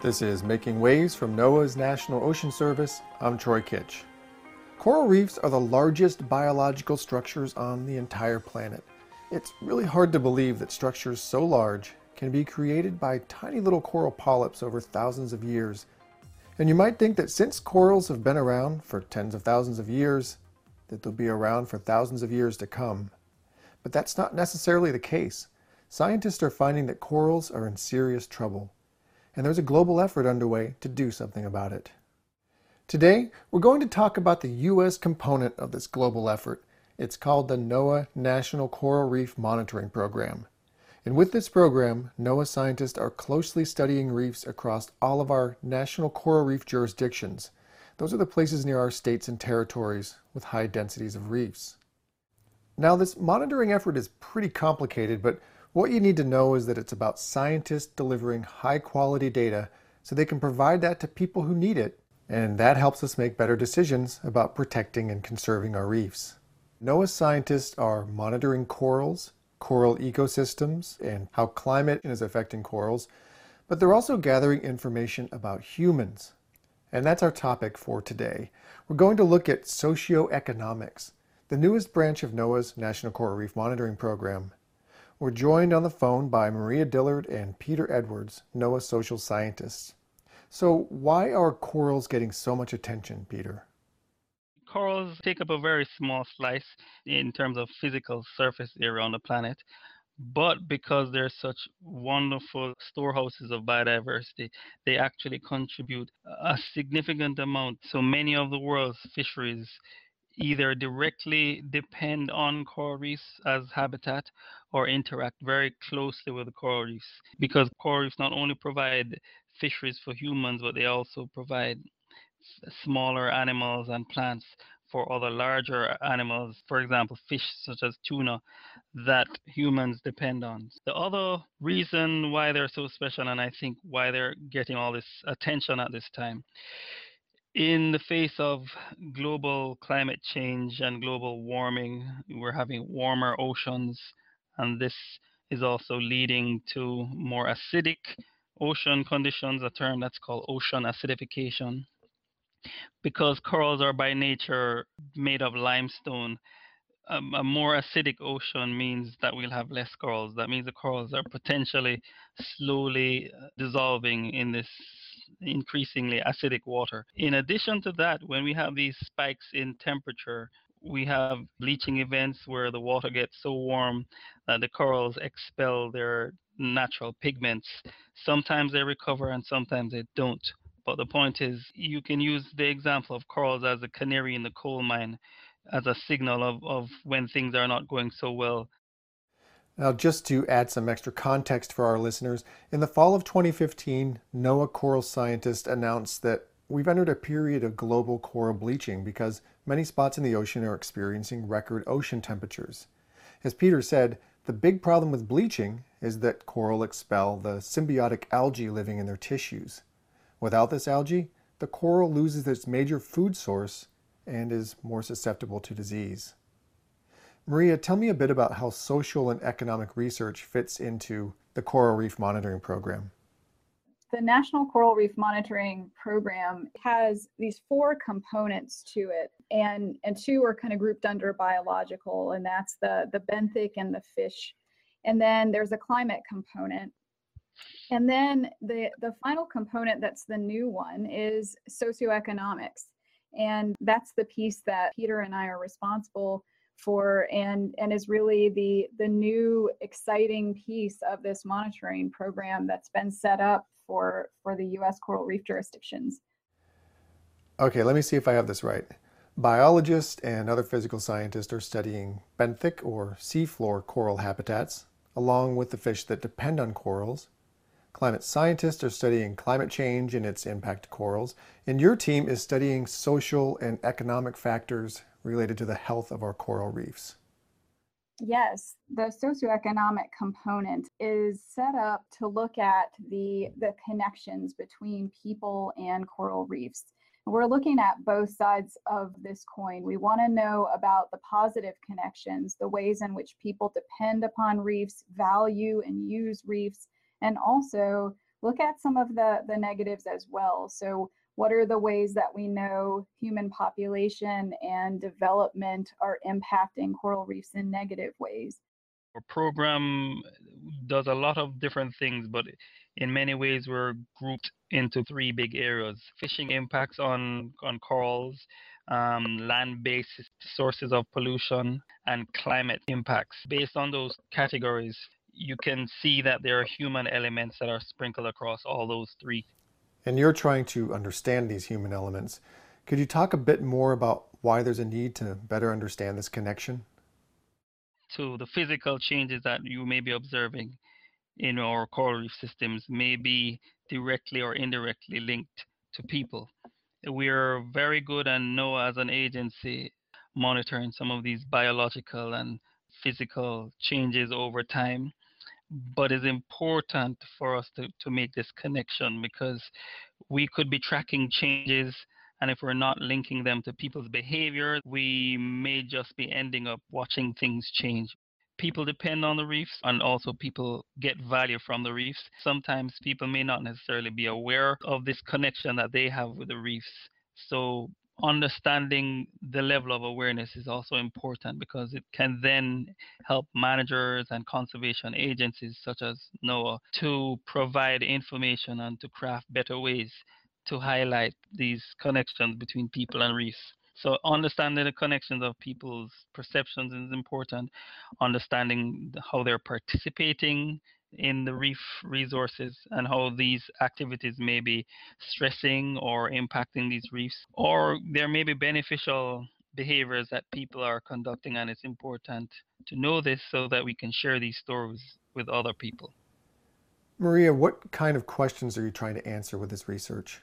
This is Making Waves from NOAA's National Ocean Service. I'm Troy Kitch. Coral reefs are the largest biological structures on the entire planet. It's really hard to believe that structures so large can be created by tiny little coral polyps over thousands of years. And you might think that since corals have been around for tens of thousands of years, that they'll be around for thousands of years to come. But that's not necessarily the case. Scientists are finding that corals are in serious trouble, and there's a global effort underway to do something about it. Today, we're going to talk about the U.S. component of this global effort. It's called the NOAA National Coral Reef Monitoring Program. And with this program, NOAA scientists are closely studying reefs across all of our national coral reef jurisdictions. Those are the places near our states and territories with high densities of reefs. Now, this monitoring effort is pretty complicated, but what you need to know is that it's about scientists delivering high-quality data so they can provide that to people who need it, and that helps us make better decisions about protecting and conserving our reefs. NOAA scientists are monitoring corals, coral ecosystems, and how climate is affecting corals, but they're also gathering information about humans. And that's our topic for today. We're going to look at socioeconomics, the newest branch of NOAA's National Coral Reef Monitoring Program. We're joined on the phone by Maria Dillard and Peter Edwards, NOAA social scientists. So why are corals getting so much attention, Peter? Corals take up a very small slice in terms of physical surface area on the planet, but because they're such wonderful storehouses of biodiversity, they actually contribute a significant amount. So many of the world's fisheries either directly depend on coral reefs as habitat or interact very closely with the coral reefs, because coral reefs not only provide fisheries for humans, but they also provide smaller animals and plants for other larger animals, for example, fish such as tuna that humans depend on. The other reason why they're so special, and I think why they're getting all this attention at this time, in the face of global climate change and global warming, we're having warmer oceans, and this is also leading to more acidic ocean conditions, a term that's called ocean acidification. Because corals are by nature made of limestone, a more acidic ocean means that we'll have less corals. That means the corals are potentially slowly dissolving in this increasingly acidic water. In addition to that, when we have these spikes in temperature, we have bleaching events where the water gets so warm that the corals expel their natural pigments. Sometimes they recover and sometimes they don't. But the point is, you can use the example of corals as a canary in the coal mine, as a signal of when things are not going so well. Now, just to add some extra context for our listeners, in the fall of 2015, NOAA coral scientists announced that we've entered a period of global coral bleaching because many spots in the ocean are experiencing record ocean temperatures. As Peter said, the big problem with bleaching is that coral expel the symbiotic algae living in their tissues. Without this algae, the coral loses its major food source and is more susceptible to disease. Maria, tell me a bit about how social and economic research fits into the Coral Reef Monitoring Program. The National Coral Reef Monitoring Program has these four components to it, and two are kind of grouped under biological, and that's the benthic and the fish. And then there's a climate component. And then the final component, that's the new one, is socioeconomics. And that's the piece that Peter and I are responsible for, and is really the new exciting piece of this monitoring program that's been set up for the U.S. coral reef jurisdictions. Okay, let me see if I have this right. Biologists and other physical scientists are studying benthic or seafloor coral habitats, along with the fish that depend on corals. Climate scientists are studying climate change and its impact to corals. And your team is studying social and economic factors related to the health of our coral reefs. Yes, the socioeconomic component is set up to look at the connections between people and coral reefs. We're looking at both sides of this coin. We want to know about the positive connections, the ways in which people depend upon reefs, value and use reefs, and also look at some of the negatives as well. So what are the ways that we know human population and development are impacting coral reefs in negative ways? Our program does a lot of different things, but in many ways we're grouped into three big areas: fishing impacts on corals, land-based sources of pollution, and climate impacts. Based on those categories, you can see that there are human elements that are sprinkled across all those three. And you're trying to understand these human elements. Could you talk a bit more about why there's a need to better understand this connection? So the physical changes that you may be observing in our coral reef systems may be directly or indirectly linked to people. We are very good, and NOAA as an agency, monitoring some of these biological and physical changes over time. But it's important for us to make this connection, because we could be tracking changes, and if we're not linking them to people's behavior, we may just be ending up watching things change. People depend on the reefs, and also people get value from the reefs. Sometimes people may not necessarily be aware of this connection that they have with the reefs. So understanding the level of awareness is also important, because it can then help managers and conservation agencies such as NOAA to provide information and to craft better ways to highlight these connections between people and reefs. So understanding the connections of people's perceptions is important. Understanding how they're participating in the reef resources and how these activities may be stressing or impacting these reefs, or there may be beneficial behaviors that people are conducting, and it's important to know this so that we can share these stories with other people. Maria, what kind of questions are you trying to answer with this research?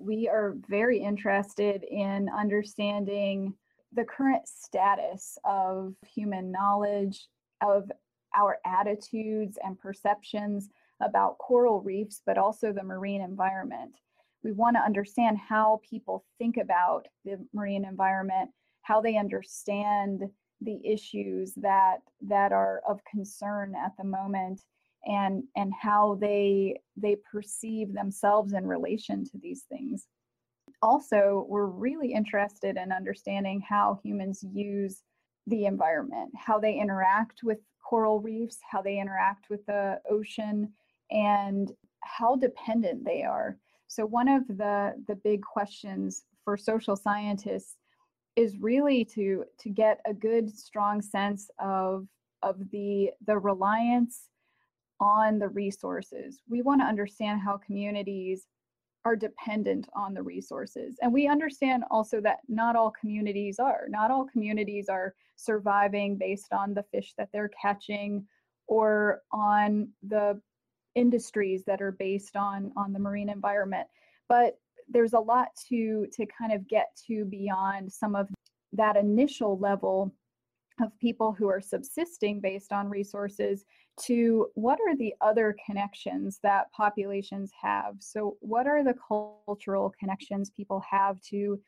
We are very interested in understanding the current status of human knowledge, of our attitudes and perceptions about coral reefs, but also the marine environment. We want to understand how people think about the marine environment, how they understand the issues that are of concern at the moment, and how they perceive themselves in relation to these things. Also, we're really interested in understanding how humans use the environment, how they interact with coral reefs, how they interact with the ocean, and how dependent they are. So one of the big questions for social scientists is really to get a good, strong sense of the reliance on the resources. We want to understand how communities are dependent on the resources. And we understand also that not all communities are. Not all communities are surviving based on the fish that they're catching or on the industries that are based on the marine environment. But there's a lot to kind of get to beyond some of that initial level of people who are subsisting based on resources to what are the other connections that populations have. So what are the cultural connections people have to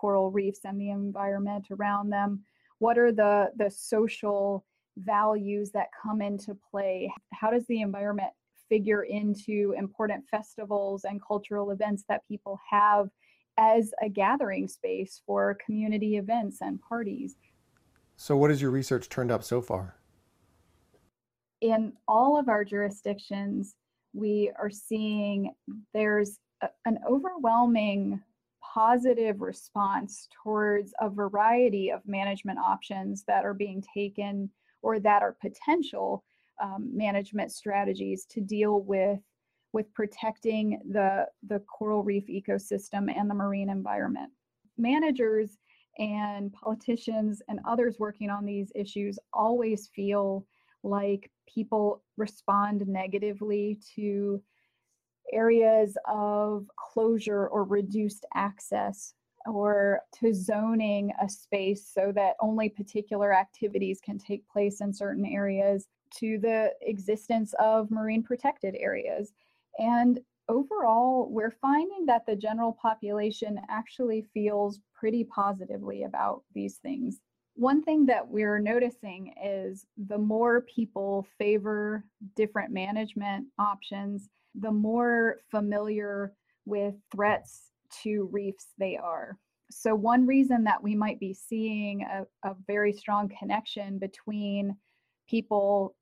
coral reefs and the environment around them? What are the social values that come into play? How does the environment figure into important festivals and cultural events that people have as a gathering space for community events and parties? So what has your research turned up so far? In all of our jurisdictions, we are seeing there's an overwhelming positive response towards a variety of management options that are being taken, or that are potential management strategies to deal with protecting the coral reef ecosystem and the marine environment. Managers and politicians and others working on these issues always feel like people respond negatively to areas of closure or reduced access, or to zoning a space so that only particular activities can take place in certain areas, to the existence of marine protected areas. And overall, we're finding that the general population actually feels pretty positively about these things. One thing that we're noticing is the more people favor different management options, the more familiar with threats to reefs they are. So one reason that we might be seeing a very strong connection between people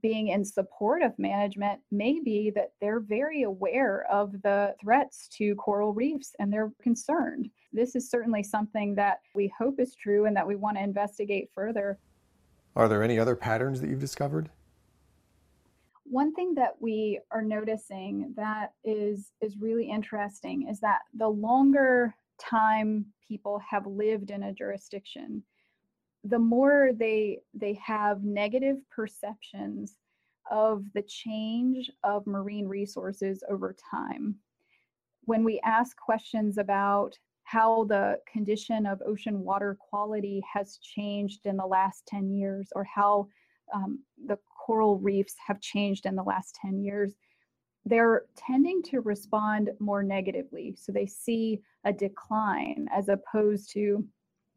being in support of management may be that they're very aware of the threats to coral reefs and they're concerned. This is certainly something that we hope is true and that we want to investigate further. Are there any other patterns that you've discovered? One thing that we are noticing that is really interesting is that the longer time people have lived in a jurisdiction, the more they have negative perceptions of the change of marine resources over time. When we ask questions about how the condition of ocean water quality has changed in the last 10 years, or how the coral reefs have changed in the last 10 years, they're tending to respond more negatively. So they see a decline as opposed to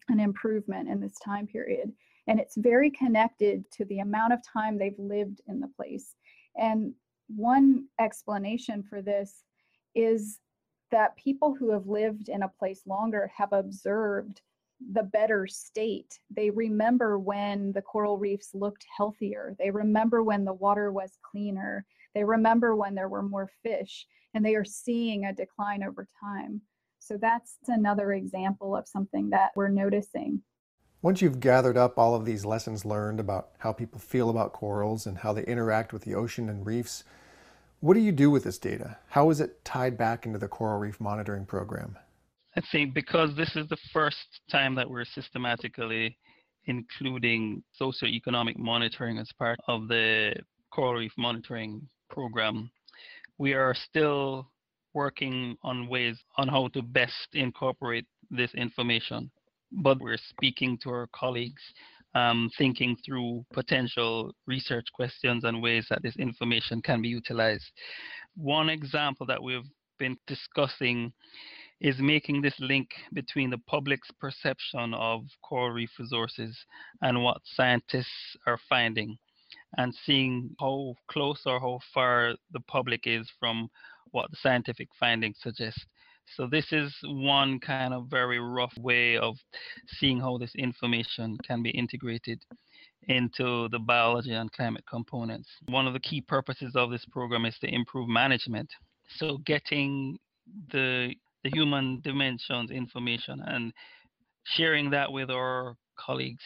an improvement in this time period. And it's very connected to the amount of time they've lived in the place. And one explanation for this is that people who have lived in a place longer have observed the better state. They remember when the coral reefs looked healthier. They remember when the water was cleaner. They remember when there were more fish, and they are seeing a decline over time. So that's another example of something that we're noticing. Once you've gathered up all of these lessons learned about how people feel about corals and how they interact with the ocean and reefs, what do you do with this data? How is it tied back into the Coral Reef Monitoring Program? I think because this is the first time that we're systematically including socioeconomic monitoring as part of the Coral Reef Monitoring Program, we are still working on ways on how to best incorporate this information. But we're speaking to our colleagues, thinking through potential research questions and ways that this information can be utilized. One example that we've been discussing is making this link between the public's perception of coral reef resources and what scientists are finding, and seeing how close or how far the public is from what the scientific findings suggest. So this is one kind of very rough way of seeing how this information can be integrated into the biology and climate components. One of the key purposes of this program is to improve management. So getting the human dimensions information and sharing that with our colleagues,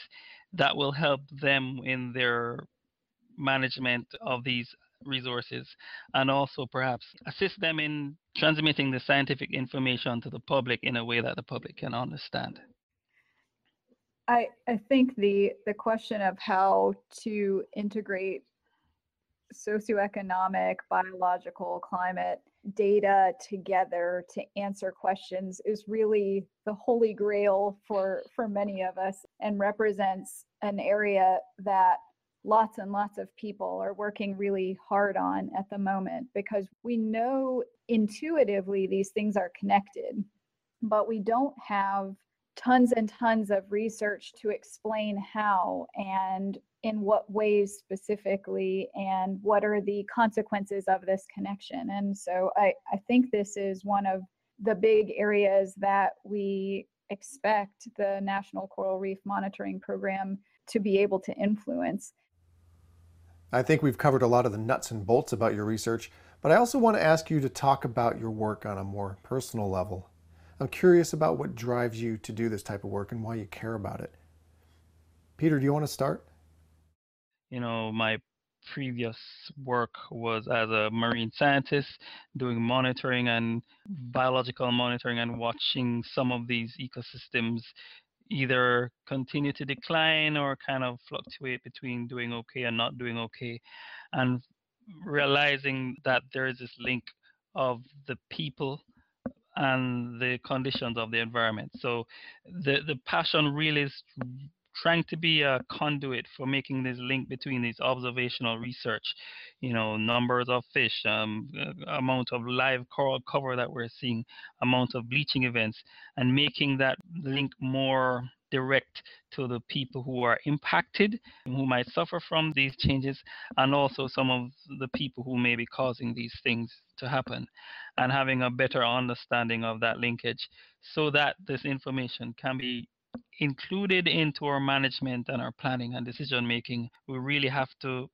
that will help them in their management of these resources, and also perhaps assist them in transmitting the scientific information to the public in a way that the public can understand. I think the question of how to integrate socioeconomic, biological, climate data together to answer questions is really the holy grail for many of us, and represents an area that lots and lots of people are working really hard on at the moment, because we know intuitively these things are connected, but we don't have tons and tons of research to explain how and in what ways specifically, and what are the consequences of this connection. And so I think this is one of the big areas that we expect the National Coral Reef Monitoring Program to be able to influence. I think we've covered a lot of the nuts and bolts about your research, but I also want to ask you to talk about your work on a more personal level. I'm curious about what drives you to do this type of work and why you care about it. Peter, do you want to start? You know, my previous work was as a marine scientist, doing monitoring and biological monitoring, and watching some of these ecosystems either continue to decline or kind of fluctuate between doing okay and not doing okay, and realizing that there is this link of the people and the conditions of the environment. So the passion really is trying to be a conduit for making this link between these observational research, you know, numbers of fish, amount of live coral cover that we're seeing, amount of bleaching events, and making that link more direct to the people who are impacted, who might suffer from these changes, and also some of the people who may be causing these things to happen, and having a better understanding of that linkage so that this information can be included into our management and our planning and decision making. We really have to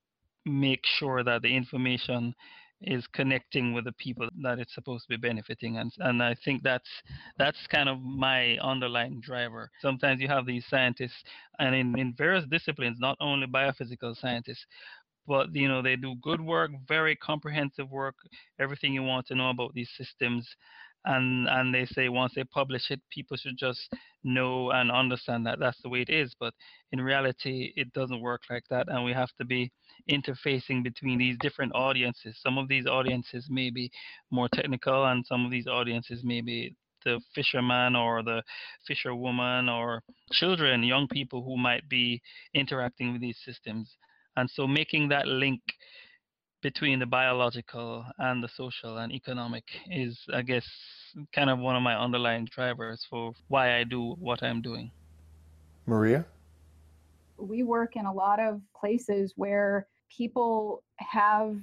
make sure that the information is connecting with the people that it's supposed to be benefiting. And I think that's kind of my underlying driver. Sometimes you have these scientists, and in various disciplines, not only biophysical scientists, but they do good work, very comprehensive work, everything you want to know about these systems. And they say once they publish it, people should just know and understand that that's the way it is. But in reality, it doesn't work like that. And we have to be interfacing between these different audiences. Some of these audiences may be more technical, and some of these audiences may be the fisherman or the fisherwoman or children, young people who might be interacting with these systems. And so making that link between the biological and the social and economic is, I guess, kind of one of my underlying drivers for why I do what I'm doing. Maria? We work in a lot of places where people have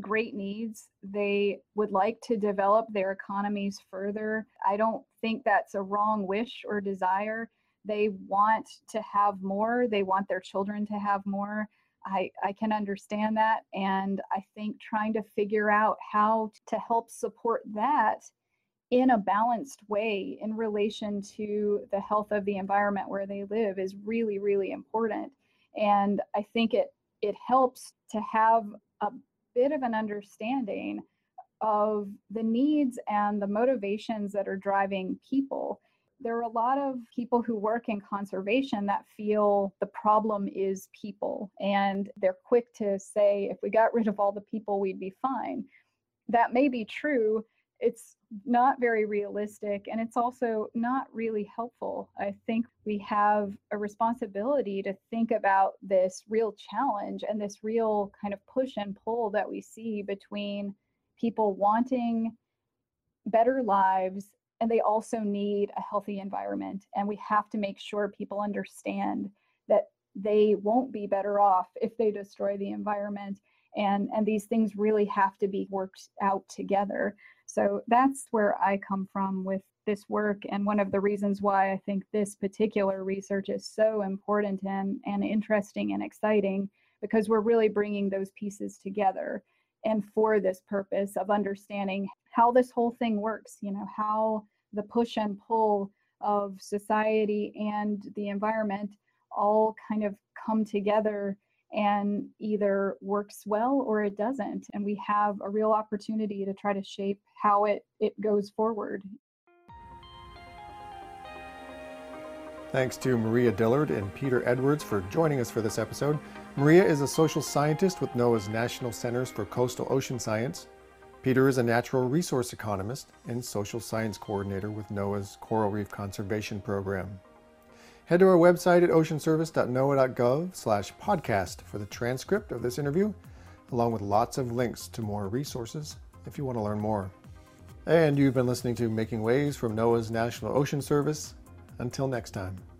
great needs. They would like to develop their economies further. I don't think that's a wrong wish or desire. They want to have more. They want their children to have more. I can understand that, and I think trying to figure out how to help support that in a balanced way in relation to the health of the environment where they live is really, really important. And I think it helps to have a bit of an understanding of the needs and the motivations that are driving people. There are a lot of people who work in conservation that feel the problem is people, and they're quick to say, if we got rid of all the people, we'd be fine. That may be true. It's not very realistic, and it's also not really helpful. I think we have a responsibility to think about this real challenge and this real kind of push and pull that we see between people wanting better lives, and they also need a healthy environment. And we have to make sure people understand that they won't be better off if they destroy the environment. And these things really have to be worked out together. So that's where I come from with this work. And one of the reasons why I think this particular research is so important and interesting and exciting, because we're really bringing those pieces together. And for this purpose of understanding how this whole thing works, how the push and pull of society and the environment all kind of come together and either works well or it doesn't. And we have a real opportunity to try to shape how it goes forward. Thanks to Maria Dillard and Peter Edwards for joining us for this episode. Maria is a social scientist with NOAA's National Centers for Coastal Ocean Science. Peter is a natural resource economist and social science coordinator with NOAA's Coral Reef Conservation Program. Head to our website at oceanservice.noaa.gov/podcast for the transcript of this interview, along with lots of links to more resources if you want to learn more. And you've been listening to Making Waves from NOAA's National Ocean Service. Until next time.